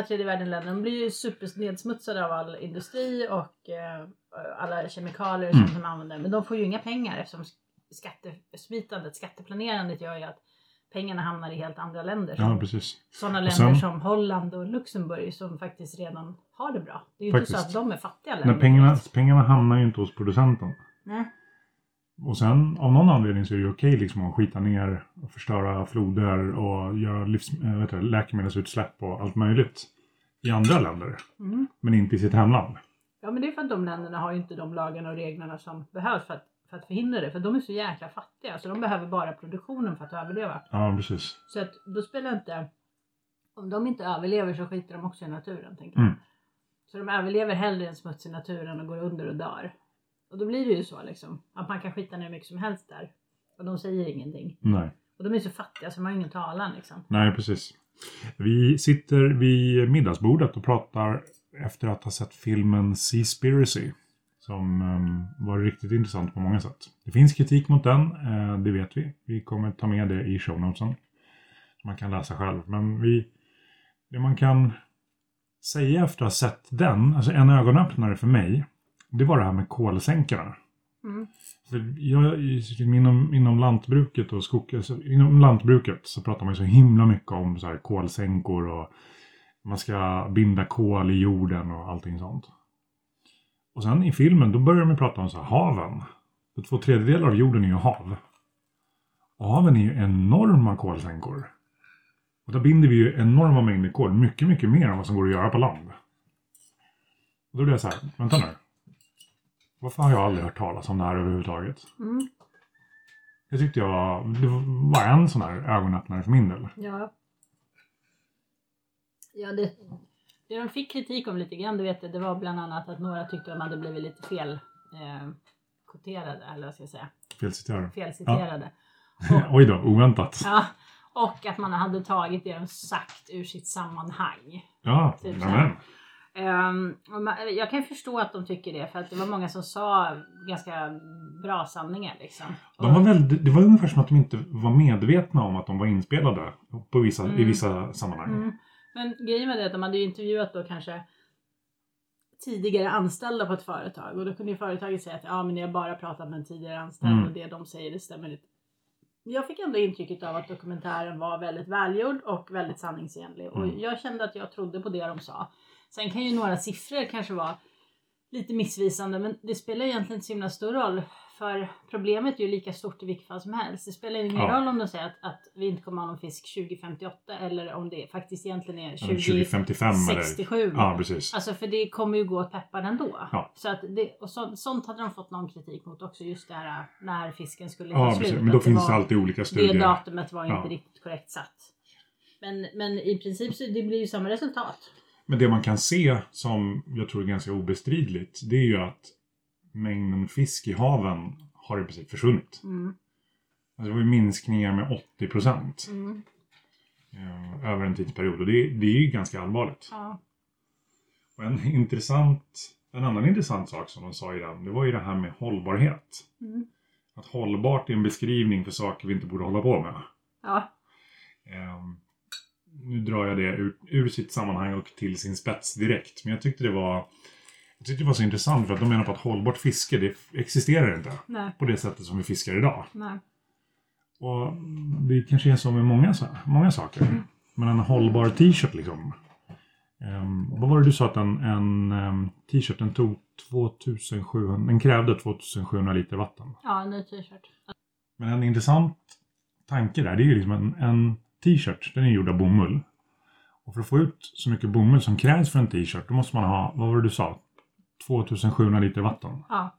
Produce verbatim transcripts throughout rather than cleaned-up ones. här tredje världen-länderna blir ju supernedsmutsade av all industri och eh, alla kemikalier som mm. de använder. Men de får ju inga pengar eftersom skattesmitandet, skatteplanerandet gör ju att pengarna hamnar i helt andra länder. Som, ja, precis. Sådana länder sen, som Holland och Luxemburg som faktiskt redan har det bra. Det är ju faktiskt inte så att de är fattiga länder. Men pengarna, pengarna hamnar ju inte hos producenten. Nej. Och sen av någon anledning så är det ju okej liksom att skita ner och förstöra floder och göra livs- vet jag, läkemedelsutsläpp och allt möjligt i andra länder. Mm. Men inte i sitt hemland. Ja, men det är för att de länderna har ju inte de lagarna och reglerna som behövs för att, för att förhindra det. För de är så jäkla fattiga så de behöver bara produktionen för att överleva. Ja, precis. Så att då spelar inte, om de inte överlever så skiter de också i naturen, tänker jag. Mm. Så de överlever hellre än smuts i naturen och går under och dör. Och då blir det ju så liksom, att man kan skita ner hur mycket som helst där. Och de säger ingenting. Nej. Och de är så fattiga så man har ingen talan liksom. Nej, precis. Vi sitter vid middagsbordet och pratar efter att ha sett filmen Seaspiracy. Som um, var riktigt intressant på många sätt. Det finns kritik mot den, eh, det vet vi. Vi kommer ta med det i shownotesen. Man kan läsa själv. Men vi, det man kan säga efter att ha sett den, alltså en ögonöppnare för mig, det var det här med kolsänkarna. Mm. För jag, inom, inom lantbruket och skog, alltså inom lantbruket så pratar man ju så himla mycket om så här kolsänkor och man ska binda kol i jorden och allting sånt. Och sen i filmen då börjar man prata om så här, haven. För två tredjedelar av jorden är ju hav. Och haven är ju enorma kolsänkor. Och där binder vi ju enorma mängder kol. Mycket, mycket mer än vad som går att göra på land. Och då blir jag så här, vänta nu. Varför har jag aldrig hört talas om det här överhuvudtaget? Mm. Det tyckte jag, det var en sån här ögonöppnare för min del. Ja. Ja, det, det de fick kritik om lite grann, du vet det, det var bland annat att några tyckte att de hade blivit lite fel eh, kvoterade, eller vad ska jag säga? Felciterade. Felciterade. Ja. Oj då, oväntat. Ja, och att man hade tagit det de sagt ur sitt sammanhang. Ja, typ nämen. Um, jag kan förstå att de tycker det för att det var många som sa ganska bra sanningar liksom. De var väldigt, det var ungefär som att de inte var medvetna om att de var inspelade på vissa, mm. i vissa sammanhang. Mm. Men grejen med det är att de hade ju intervjuat då kanske tidigare anställda på ett företag och då kunde ju företaget säga att ja, men jag har bara pratat med en tidigare anställd mm. och det de säger det stämmer inte. Jag fick ändå intrycket av att dokumentären var väldigt välgjord och väldigt sanningsenlig mm. och jag kände att jag trodde på det de sa. Sen kan ju några siffror kanske vara lite missvisande. Men det spelar egentligen inte så himla stor roll. För problemet är ju lika stort i vilket fall som helst. Det spelar ingen ja. roll om de säger att, att vi inte kommer ha någon fisk tjugo femtioåtta. Eller om det faktiskt egentligen är tjugo sextiosju. Eller... Ja, precis. Alltså för det kommer ju gå att peppa den då. Ja. Så att det, och så, sånt hade de fått någon kritik mot också. Just det här när fisken skulle ta ja, slut. Men då det finns det alltid olika studier. Det datumet var ja. inte riktigt korrekt satt. Men, men i princip så det blir ju samma resultat. Men det man kan se som jag tror är ganska obestridligt det är ju att mängden fisk i haven har i princip försvunnit. Mm. Alltså det var ju minskningar med åttio procent mm. eh, över en tidsperiod och det, det är ju ganska allvarligt. Ja. Och en, intressant, en annan intressant sak som de sa i den det var ju det här med hållbarhet. Mm. Att hållbart är en beskrivning för saker vi inte borde hålla på med. Ja. Eh, Nu drar jag det ur, ur sitt sammanhang och till sin spets direkt. Men jag tyckte det var, jag tyckte det var så intressant för att de menar på att hållbart fiske det existerar inte. Nej. På det sättet som vi fiskar idag. Nej. Och det kanske är så med många, många saker. Mm. Men en hållbar t-shirt liksom. Um, vad var det du sa att en, en um, t-shirt den tog tvåtusensjuhundra, den krävde tvåtusensjuhundra liter vatten. Ja, en ny t-shirt. Men en intressant tanke där, det är ju liksom en... en t-shirt, den är gjord av bomull. Och för att få ut så mycket bomull som krävs för en t-shirt, då måste man ha, vad var det du sa? tvåtusensjuhundra liter vatten. Ja.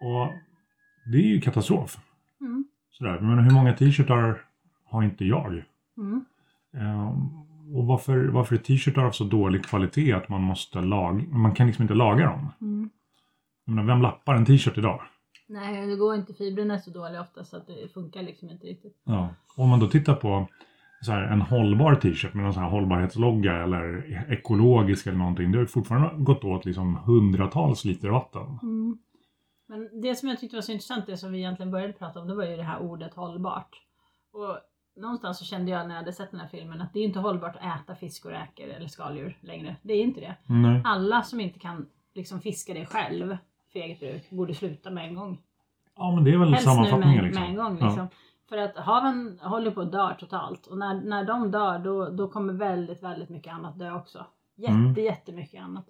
Och det är ju katastrof. Mm. Sådär, men hur många t-shirtar har inte jag? Mm. Ehm, och varför, varför är t-shirtar av så dålig kvalitet att man måste laga, man kan liksom inte laga dem? Mm. Jag menar, vem lappar en t-shirt idag? Nej, det går inte. Fibrerna är så dåliga ofta så att det funkar liksom inte riktigt. Ja, om man då tittar på så här, en hållbar t-shirt med någon sån här hållbarhetslogga eller ekologisk eller någonting. Det har fortfarande gått åt liksom hundratals liter vatten. Mm. Men det som jag tyckte var så intressant, det som vi egentligen började prata om, det var ju det här ordet hållbart. Och någonstans så kände jag när jag hade sett den här filmen att det är inte hållbart att äta fisk och räkor eller skaldjur längre. Det är inte det. Nej. Alla som inte kan liksom fiska det själv för eget bruk borde sluta med en gång. Ja, men det är väl sammanfattningen liksom. Med en gång liksom. Ja. För att haven håller på att dö totalt. Och när, när de dör då, då kommer väldigt, väldigt mycket annat dö också. Jätte, mm. jättemycket annat.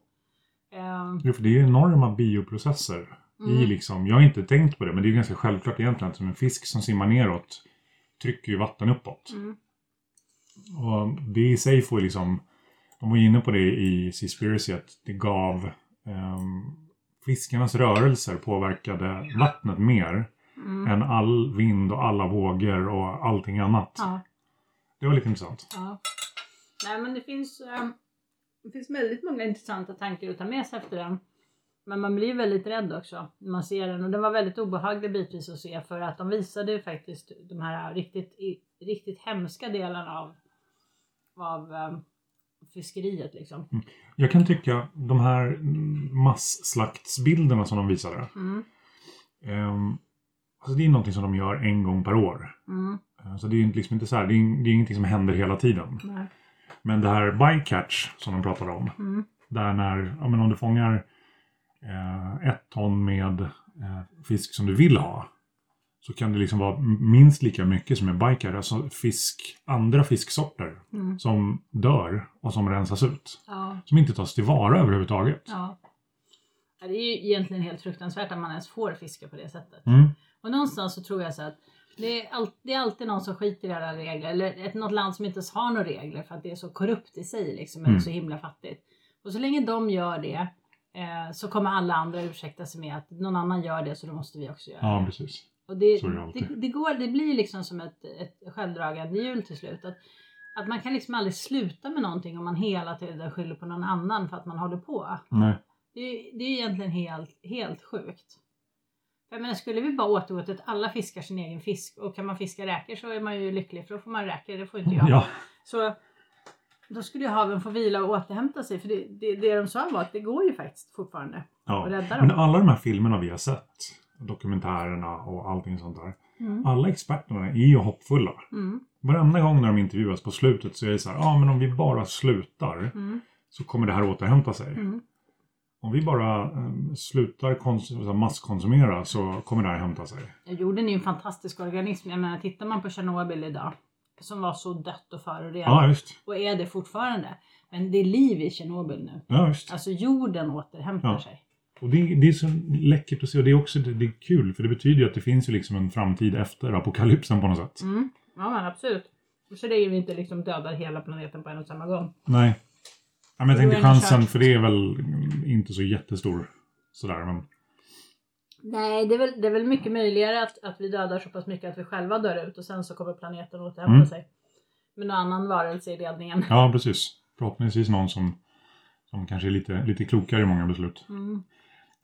Um... Jo, för det är ju enorma bioprocesser. Mm. I liksom, jag har inte tänkt på det, men det är ganska självklart egentligen. Som en fisk som simmar neråt trycker ju vatten uppåt. Mm. Och det i sig får liksom, de var inne på det i Seaspiracy att det gav um, fiskarnas rörelser påverkade vattnet mer. Mm. Än all vind och alla vågor och allting annat. Ja. Det var lite intressant. Ja. Nej, men det finns, um, det finns väldigt många intressanta tankar att ta med sig efter den. Men man blir väldigt rädd också när man ser den. Och den var väldigt obehaglig bitvis att se. För att de visade ju faktiskt de här riktigt, riktigt hemska delarna av, av um, fiskeriet liksom. Jag kan tycka de här massslaktsbilderna som de visade. Mm. Um, Alltså det är någonting som de gör en gång per år. Mm. Så det är liksom inte så här, det är, det är ingenting som händer hela tiden. Nej. Men det här bycatch som de pratade om. Mm. Där när, ja men om du fångar eh, ett ton med eh, fisk som du vill ha. Så kan det liksom vara minst lika mycket som en bycatch. Alltså fisk, andra fisksorter mm. som dör och som rensas ut. Ja. Som inte tas tillvara överhuvudtaget. Ja. Det är ju egentligen helt fruktansvärt att man ens får fiska på det sättet. Mm. Och någonstans så tror jag så att det är, all, det är alltid någon som skiter i alla regler. Eller ett, något land som inte ens har några regler för att det är så korrupt i sig liksom. Eller mm. så himla fattigt. Och så länge de gör det eh, så kommer alla andra ursäkta sig med att någon annan gör det så då måste vi också göra ja, det. Ja, precis. Och det, det, det, det, går, det blir liksom som ett, ett självdragande hjul till slut. Att, att man kan liksom aldrig sluta med någonting om man hela tiden skyller på någon annan för att man håller på. Nej. Det, det är egentligen helt, helt sjukt. Jag menar, skulle vi bara återgå till att alla fiskar sin egen fisk och kan man fiska räkor så är man ju lycklig för då får man räkor, det får inte jag. Ja. Så då skulle ju haven få vila och återhämta sig för det, det, det de sa var att det går ju faktiskt fortfarande ja. Att rädda dem. Men alla de här filmerna vi har sett, dokumentärerna och allting sånt där, mm. alla experterna är ju hoppfulla. Mm. Varenda gång när de intervjuas på slutet så är det så här, ja ah, men om vi bara slutar mm. så kommer det här återhämta sig. Mm. Om vi bara eh, slutar kons- alltså masskonsumera så kommer det här hämta sig. Jorden är ju en fantastisk organism. Jag menar, tittar man på Tjernobyl idag som var så dött och förorenat. Ja, just. Och är det fortfarande. Men det är liv i Tjernobyl nu. Ja, just. Alltså jorden återhämtar ja. Sig. Och det, det är så läckert att se och det är också det, det är kul för det betyder ju att det finns ju liksom en framtid efter apokalypsen på något sätt. Mm. Ja, men absolut. Så det är ju inte liksom dödar hela planeten på en och samma gång. Nej. Ja, men jag tänkte chansen för det är väl inte så jättestor sådär men... Nej det är, väl, det är väl mycket möjligare att, att vi dödar så pass mycket att vi själva dör ut och sen så kommer planeten att återhämta mm. sig. Men någon annan varelse i ledningen. Ja precis, förhoppningsvis någon som, som kanske är lite, lite klokare i många beslut. Mm.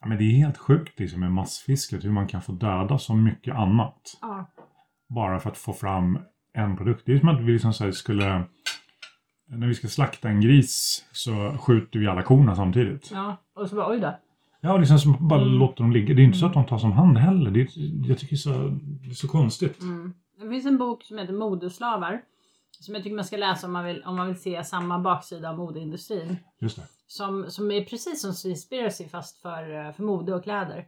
Ja, men det är helt sjukt liksom, med massfisket hur man kan få döda så mycket annat. Ja. Bara för att få fram en produkt. Det är som att vi liksom, så här, skulle... När vi ska slakta en gris så skjuter vi alla korna samtidigt. Ja, och så bara oj då. Ja, liksom så bara mm. låter dem ligga. Det är inte så att de tar som hand heller. Det är, jag tycker det är, så, det är så konstigt. Mm. Det finns en bok som heter Modeslavar. Som jag tycker man ska läsa om man vill, om man vill se samma baksida av modeindustrin. Just det. Som, som är precis som Seaspiracy fast för, för mode och kläder.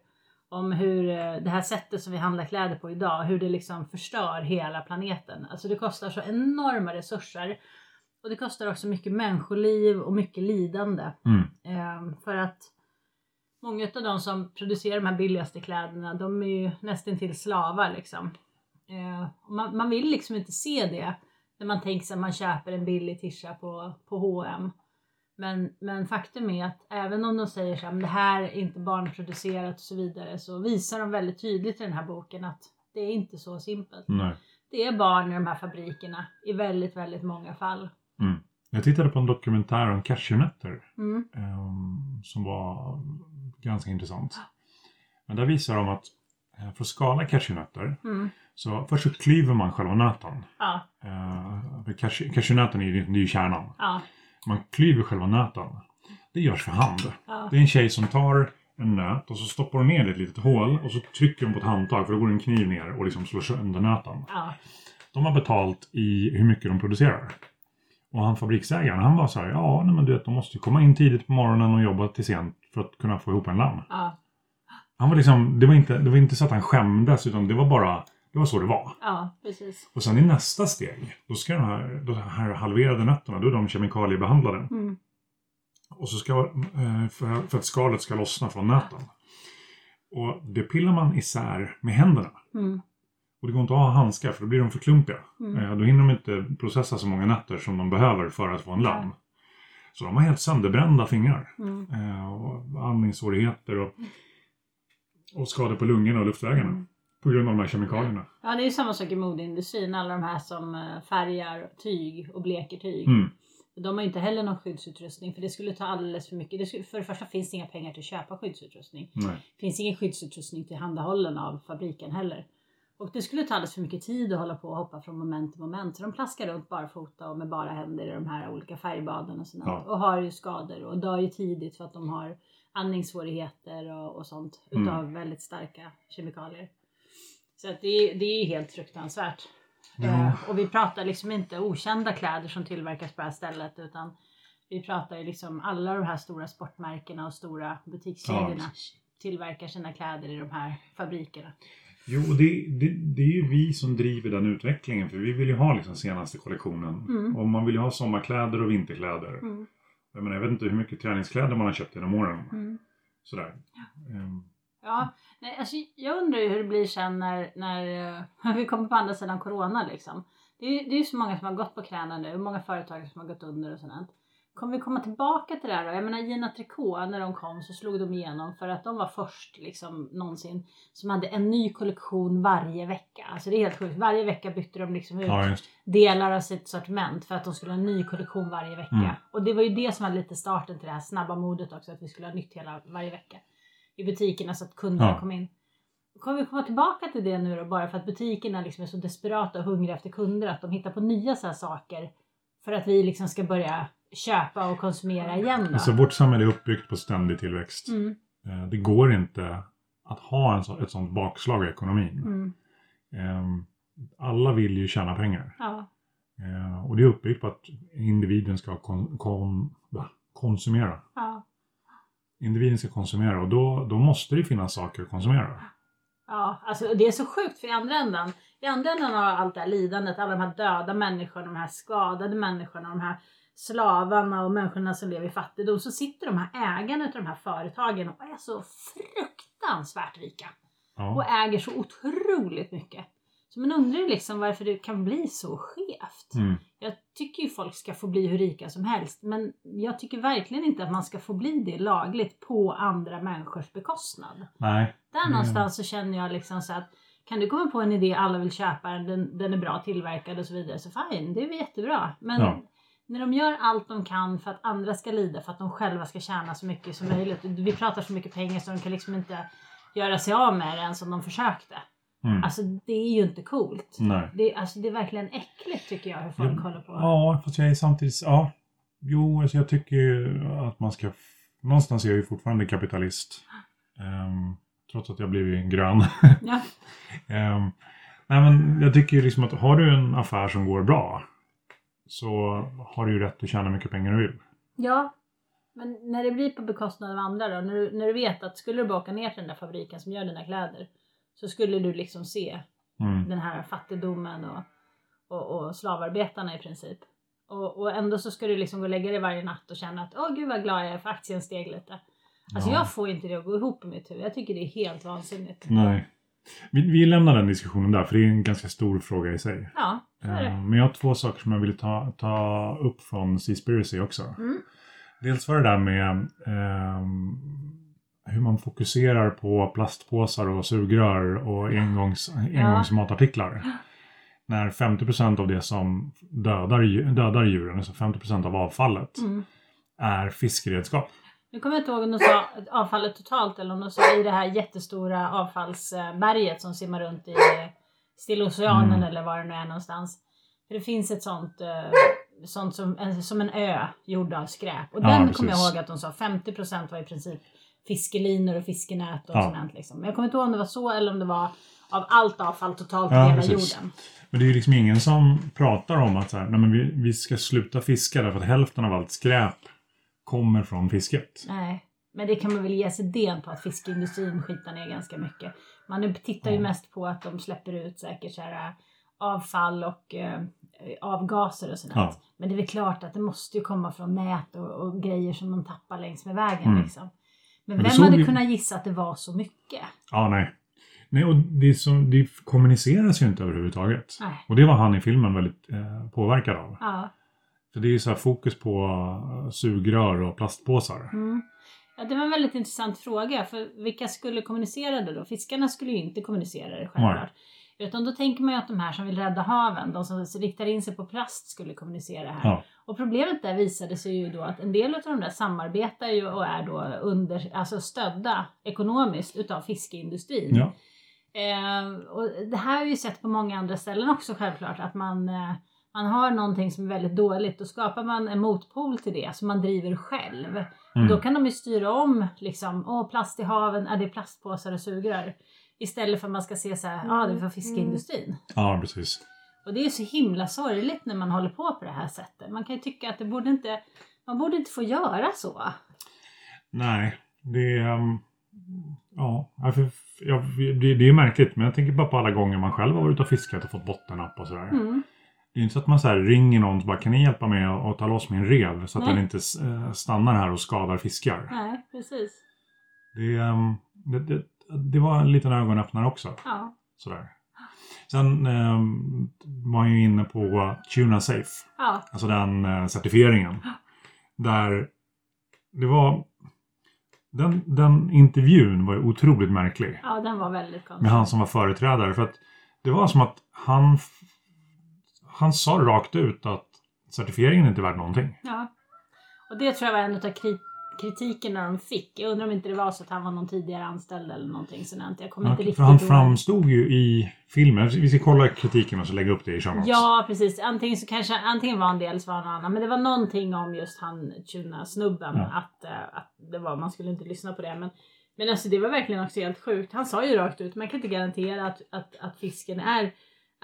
Om hur det här sättet som vi handlar kläder på idag. Hur det liksom förstör hela planeten. Alltså det kostar så enorma resurser. Och det kostar också mycket människoliv och mycket lidande. Mm. Ehm, för att många av de som producerar de här billigaste kläderna, de är ju nästan till slavar liksom. Ehm, man, man vill liksom inte se det när man tänker sig att man köper en billig tisha på, på H och M. Men, men faktum är att även om de säger så här, men det här är inte barnproducerat och så vidare, så visar de väldigt tydligt i den här boken att det är inte så simpelt. Nej. Det är barn i de här fabrikerna i väldigt, väldigt många fall. Mm. Jag tittade på en dokumentär om cashewnötter mm. um, som var ganska intressant. Ah. Men där visar de att för att skala cashewnötter mm. så först så klyver man själva nöten. Ah. Uh, cashew, cashewnöten är ju, det är ju kärnan. Ah. Man klyver själva nöten. Det görs för hand. Ah. Det är en tjej som tar en nöt och så stoppar hon ner det i ett litet hål och så trycker hon på ett handtag för då går en kniv ner och liksom slår sönder nöten. Ah. de har betalt i hur mycket de producerar. Och han fabriksägaren, han var så här, ja nej, men du vet, de måste komma in tidigt på morgonen och jobba till sent för att kunna få ihop en lamm. Ja. Han var liksom, det var inte, det var inte så att han skämdes, utan det var bara, det var så det var. Ja, precis. Och sen i nästa steg, då ska de här, de här halverade nötterna, då är de kemikaliebehandlade. Mm. Och så ska, för att skalet ska lossna från nöten. Och det pillar man isär med händerna. Mm. Och det går inte att ha handskar, för då blir de för klumpiga. Mm. Då hinner de inte processa så många nötter som de behöver för att få en lamm. Så de har helt sönderbrända fingrar. Mm. Och andningssvårigheter och, och skador på lungorna och luftvägarna. Mm. På grund av de här kemikalierna. Ja, det är ju samma sak i modeindustrin. Alla de här som färgar tyg och bleker tyg. Mm. De har inte heller någon skyddsutrustning. För det skulle ta alldeles för mycket. Det skulle, för det första finns det inga pengar till att köpa skyddsutrustning. Nej. Det finns ingen skyddsutrustning tillhandahållen av fabriken heller. Och det skulle ta alldeles för mycket tid att hålla på och hoppa från moment till moment. Så de plaskar runt barfota och med bara händer i de här olika färgbaden och sånt. Ja. Och har ju skador och dör ju tidigt för att de har andningssvårigheter och, och sånt. Utav mm. väldigt starka kemikalier. Så att det, det är helt fruktansvärt. Ja. Eh, och vi pratar liksom inte okända kläder som tillverkas på det här stället. Utan vi pratar ju liksom alla de här stora sportmärkena och stora butikskedjorna. Ja. Tillverkar sina kläder i de här fabrikerna. Jo, det, det, det är ju vi som driver den utvecklingen. För vi vill ju ha liksom senaste kollektionen. Mm. Och man vill ju ha sommarkläder och vinterkläder. Mm. Jag menar, jag vet inte hur mycket träningskläder man har köpt genom åren. Mm. Sådär. Ja. Um. Ja, nej, alltså, jag undrar ju hur det blir sen när, när, när vi kommer på andra sidan corona liksom. Det är ju det är så många som har gått på knäna nu, många företag som har gått under och sådant. Kommer vi komma tillbaka till det här då? Jag menar Gina Tricot, när de kom så slog de igenom för att de var först liksom någonsin som hade en ny kollektion varje vecka. Alltså det är helt sjukt. Varje vecka bytte de liksom ut ja, delar av sitt sortiment för att de skulle ha en ny kollektion varje vecka. Mm. Och det var ju det som var lite starten till det här snabba modet också, att vi skulle ha nytt hela varje vecka i butikerna så att kunderna ja. kom in. Kommer vi komma tillbaka till det nu då? Bara för att butikerna liksom är så desperata och hungriga efter kunder. Att de hittar på nya så här saker. För att vi liksom ska börja köpa och konsumera igen då. Alltså vårt samhälle är uppbyggt på ständig tillväxt. Mm. Det går inte att ha en så, ett sånt bakslag i ekonomin. Mm. Alla vill ju tjäna pengar. Ja. Och det är uppbyggt på att individen ska kon, kon, konsumera. Ja. Individen ska konsumera och då, då måste det finnas saker att konsumera. Ja, alltså det är så sjukt för i andra änden. I andra änden har allt det här lidandet, alla de här döda människorna, de här skadade människorna, de här slavarna och människorna som lever i fattigdom. Så sitter de här ägarna utav de här företagen och är så fruktansvärt rika. Ja. Och äger så otroligt mycket. Så man undrar ju liksom varför det kan bli så skevt. Mm. Jag tycker ju folk ska få bli hur rika som helst. Men jag tycker verkligen inte att man ska få bli det lagligt på andra människors bekostnad. Nej. Där mm. någonstans så känner jag liksom så att kan du komma på en idé alla vill köpa, den, den är bra tillverkad och så vidare. Så fine, det är väl jättebra. Men ja. När de gör allt de kan för att andra ska lida, för att de själva ska tjäna så mycket som möjligt. Vi pratar så mycket pengar så de kan liksom inte göra sig av med det än som de försökte. Mm. Alltså det är ju inte coolt. Nej. Det, alltså, det är verkligen äckligt tycker jag hur folk jo, håller på. Ja, fast jag är samtidigt ja. Jo, alltså jag tycker ju att man ska någonstans är jag ju fortfarande kapitalist. Um, trots att jag blev en grön. Ja. um, nej men jag tycker ju liksom att har du en affär som går bra så har du ju rätt att tjäna mycket pengar du vill. Ja. Men när det blir på bekostnad av andra då, när du, när du vet att skulle du bara åka ner till den där fabriken som gör dina kläder så skulle du liksom se mm. den här fattigdomen och, och, och slavarbetarna i princip. Och, och ändå så ska du liksom gå och lägga dig varje natt och känna att åh gud vad glad jag är för aktien steg lite. Alltså ja. Jag får inte det att gå ihop i mitt huvud. Jag tycker det är helt vansinnigt. Nej. Vi, vi lämnar den diskussionen där för det är en ganska stor fråga i sig. Ja, det är det. Men jag har två saker som jag ville ta, ta upp från Seaspiracy också. Mm. Dels var det där med... Um, hur man fokuserar på plastpåsar och sugrör och engångs, engångsmatartiklar. Ja. När femtio procent av det som dödar, dödar djuren, alltså femtio procent av avfallet, mm. är fiskredskap. Nu kommer jag inte ihåg om de sa avfallet totalt eller om de sa i det här jättestora avfallsberget som simmar runt i Stilla oceanen mm. eller var det nu är någonstans. För det finns ett sånt... Uh, sånt som, en, som en ö gjord av skräp. Och ja, den kommer jag ihåg att de sa femtio procent var i princip fiskelinor och fiskenät och ja. Sånt liksom. Men jag kommer inte ihåg om det var så eller om det var av allt avfall totalt på ja, hela precis. jorden. Men det är ju liksom ingen som pratar om att så här, nej men vi, vi ska sluta fiska därför att hälften av allt skräp kommer från fisket. Nej, men det kan man väl ge sig idén på att fiskeindustrin skitar ner ganska mycket. Man tittar ju ja. mest på att de släpper ut säkert så här, avfall och eh, avgaser och sånt. Ja. Men det är väl klart att det måste ju komma från nät och, och grejer som de tappar längs med vägen. Mm. Liksom. Men, men vem hade vi... kunnat gissa att det var så mycket? Ja, nej. Nej, och det, som, det kommuniceras ju inte överhuvudtaget. Nej. Och det var han i filmen väldigt eh, påverkad av. Ja. För det är ju så här fokus på sugrör och plastpåsar. Mm. Ja, det var en väldigt intressant fråga. För vilka skulle kommunicera det då? Fiskarna skulle ju inte kommunicera det självklart. Nej. Utan då tänker man ju att de här som vill rädda haven, de som riktar in sig på plast, skulle kommunicera här. Ja. Och problemet där visade sig ju då att en del av de där samarbetar ju och är då under, alltså stödda ekonomiskt utav fiskeindustrin. Ja. Eh, och det här har vi ju sett på många andra ställen också självklart, att man, eh, man har någonting som är väldigt dåligt, då skapar man en motpol till det som man driver själv. Mm. Då kan de ju styra om liksom, åh, plast i haven, är det plastpåsar och sugrör, istället för att man ska se så här, ja ah, det är för fiskeindustrin. Mm. Ja, precis. Och det är ju så himla sorgligt när man håller på på det här sättet. Man kan ju tycka att det borde inte, man borde inte få göra så. Nej, det är um... Ja, det är märkligt, men jag tänker bara på alla gånger man själv har varit ute och fiskat och fått bottennapp och sådär. Mm. Det är inte så att man så här ringer någon och bara, kan ni hjälpa mig att ta loss min rev så att Nej. den inte stannar här och skadar fiskar. Nej, precis. Det, det, det, det var en liten ögonöppnare också. Ja. Sådär. Sen eh, var jag ju inne på TunaSafe, ja. alltså den eh, certifieringen. Ja. Där det var... Den, den intervjun var ju otroligt märklig. Ja, den var väldigt konstig. Med han som var företrädare. För att det var som att han, han sa rakt ut att certifieringen inte är värd någonting. Ja, och det tror jag var en av kritikerna de fick. Jag undrar om inte det var så att han var någon tidigare anställd eller någonting sådant. Jag kommer ja, inte riktigt för han framstod ju i filmen. Vi ska kolla kritiken och så lägga upp det i show notes. Ja, precis. Antingen, så kanske, antingen var han dels var han annan. Men det var någonting om just han Tuna-snubben. Ja. Att, att det var, man skulle inte lyssna på det. Men, men alltså det var verkligen också helt sjukt. Han sa ju rakt ut, man kan inte garantera att, att, att fisken är...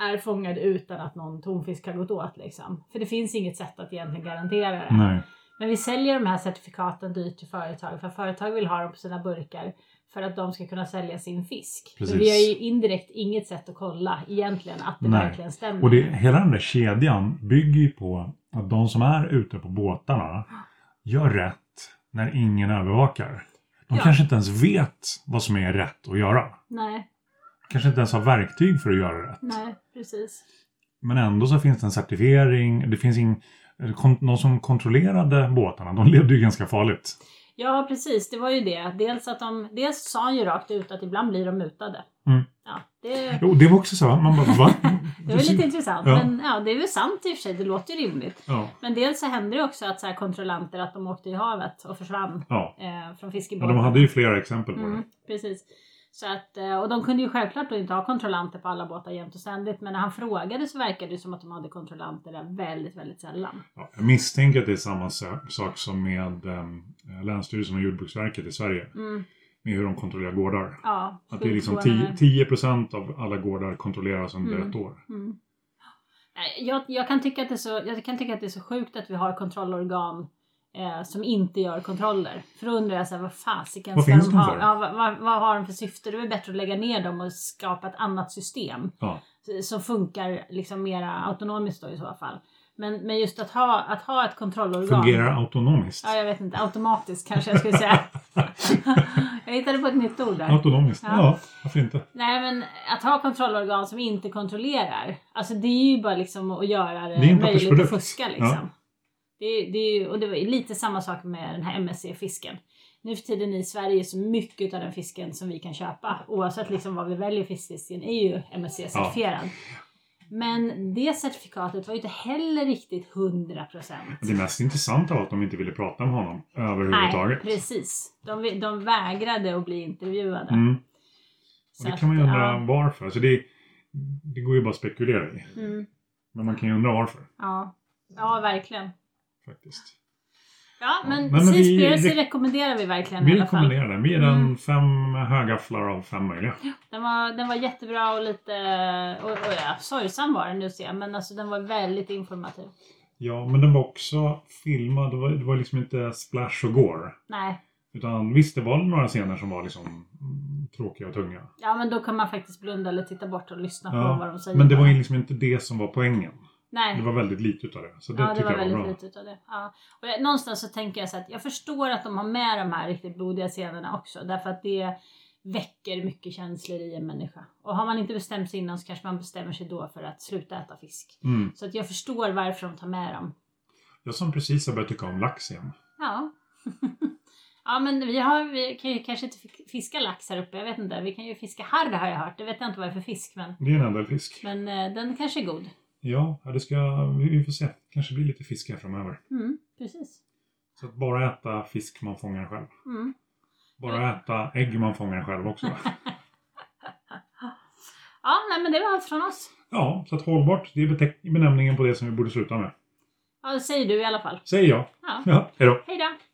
är fångad utan att någon tonfisk har gått åt liksom. För det finns inget sätt att egentligen garantera det. Nej. Men vi säljer de här certifikaten dyrt till företag. För företag vill ha dem på sina burkar för att de ska kunna sälja sin fisk. Precis. Men vi har ju indirekt inget sätt att kolla egentligen att det Nej. verkligen stämmer. Och det, hela den där kedjan bygger ju på att de som är ute på båtarna gör rätt när ingen övervakar. De ja. kanske inte ens vet vad som är rätt att göra. Nej. Kanske inte ens har verktyg för att göra rätt. Nej, precis. Men ändå så finns det en certifiering. Det finns ingen... någon som kontrollerade båtarna. De levde ju ganska farligt. Ja, precis. Det var ju det. Dels att de... Dels sa han ju rakt ut att ibland blir de mutade. Mm. Ja, det... Jo, det var också så. Man bara, va? Det var lite intressant. Ja. Men ja, det är väl sant i och för sig. Det låter ju rimligt. Ja. Men dels så hände det också att så här kontrollanter, att de åkte i havet och försvann ja. eh, från fiskebåten. Ja, de hade ju flera exempel på mm, det. Precis. Så att, och de kunde ju självklart då inte ha kontrollanter på alla båtar jämt och ständigt. Men när han frågade så verkade det som att de hade kontrollanter där väldigt, väldigt sällan. Ja, jag misstänker att det är samma sak som med eh, Länsstyrelsen och Jordbruksverket i Sverige. Mm. Med hur de kontrollerar gårdar. Ja, att det är liksom tio procent av alla gårdar kontrolleras under mm. ett år. Mm. Jag, jag, kan tycka att det är så, jag kan tycka att det är så sjukt att vi har kontrollorgan som inte gör kontroller. För då undrar jag så här, vad fasiken ska de ha? Ja, vad, vad, vad har de för syfte? Det är bättre att lägga ner dem och skapa ett annat system. Ja. Som funkar liksom mera autonomiskt då i så fall. Men, men just att ha, att ha ett kontrollorgan. Fungerar autonomiskt? Ja, jag vet inte. Automatiskt kanske jag skulle säga. Jag hittade på ett nytt ord där. Autonomiskt, ja. ja. Varför inte? Nej, men att ha kontrollorgan som inte kontrollerar. Alltså det är ju bara liksom att göra det, det möjligt att fuska liksom. Ja. Det, det är ju, och det var lite samma sak med den här M S C-fisken. Nu för tiden i Sverige så mycket av den fisken som vi kan köpa, oavsett liksom vad vi väljer fiskfisken, är ju M S C-certifierad. Ja. Men det certifikatet var ju inte heller riktigt hundra procent. Det mest intressanta var att de inte ville prata om honom överhuvudtaget. Nej, precis. De, de vägrade att bli intervjuade. Mm. Och det kan man ju undra ja. varför. Alltså det, det går ju bara att spekulera i. Mm. Men man kan ju undra varför. Ja, ja verkligen. Faktiskt. Ja, men, men Seaspiracy re- rekommenderar vi verkligen vi i alla fall. Vi rekommenderar den. Vi är mm. den fem högafflar av fem möjliga. Ja, den, var, den var jättebra och lite och, och ja, sorgsam var den nu ser jag. Men alltså den var väldigt informativ. Ja, men den var också filmad. Det var, det var liksom inte splash och gore. Nej. Utan visst, det var några scener som var liksom tråkiga och tunga. Ja, men då kan man faktiskt blunda eller titta bort och lyssna ja, på vad de säger. Men det var ju liksom inte det som var poängen. Nej. Det var väldigt lite utav det. Så det ja, det var jag väldigt var lite utav det. Ja. Och jag, någonstans så tänker jag så att jag förstår att de har med de här riktigt blodiga scenerna också. Därför att det väcker mycket känslor i en människa. Och har man inte bestämt sig innan så kanske man bestämmer sig då för att sluta äta fisk. Mm. Så att jag förstår varför de tar med dem. Jag som precis har börjat tycka om lax igen. Ja. Ja, men vi, har, vi kan ju kanske inte fiska lax här uppe, jag vet inte. Vi kan ju fiska harr har jag hört, det vet jag inte vad det är för fisk. Men... Det är en enda fisk. Men eh, den kanske är god. Ja, det ska, vi får se. Kanske blir lite fisk här framöver. Mm, precis. Så att bara äta fisk man fångar själv. Mm. Bara äta ägg man fångar själv också. Ja, nej, men det var allt från oss. Ja, så att hållbart, det är beteck- benämningen på det som vi borde sluta med. Ja, det säger du i alla fall. Säger jag. Ja, ja, hej då. Hej då.